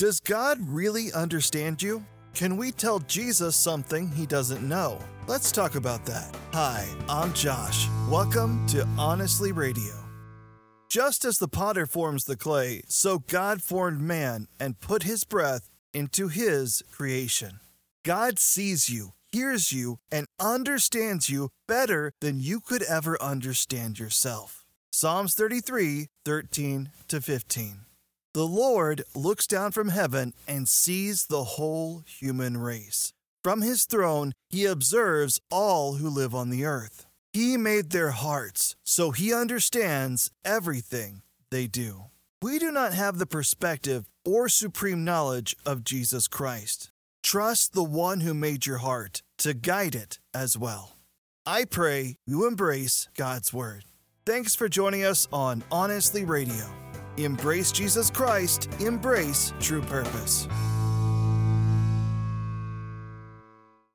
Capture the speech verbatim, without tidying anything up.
Does God really understand you? Can we tell Jesus something he doesn't know? Let's talk about that. Hi, I'm Josh. Welcome to Honestly Radio. Just as the potter forms the clay, so God formed man and put his breath into his creation. God sees you, hears you, and understands you better than you could ever understand yourself. Psalms thirty-three, thirteen to fifteen. The Lord looks down from heaven and sees the whole human race. From his throne, he observes all who live on the earth. He made their hearts, so he understands everything they do. We do not have the perspective or supreme knowledge of Jesus Christ. Trust the one who made your heart to guide it as well. I pray you embrace God's word. Thanks for joining us on Honestly Radio. Embrace Jesus Christ. Embrace true purpose.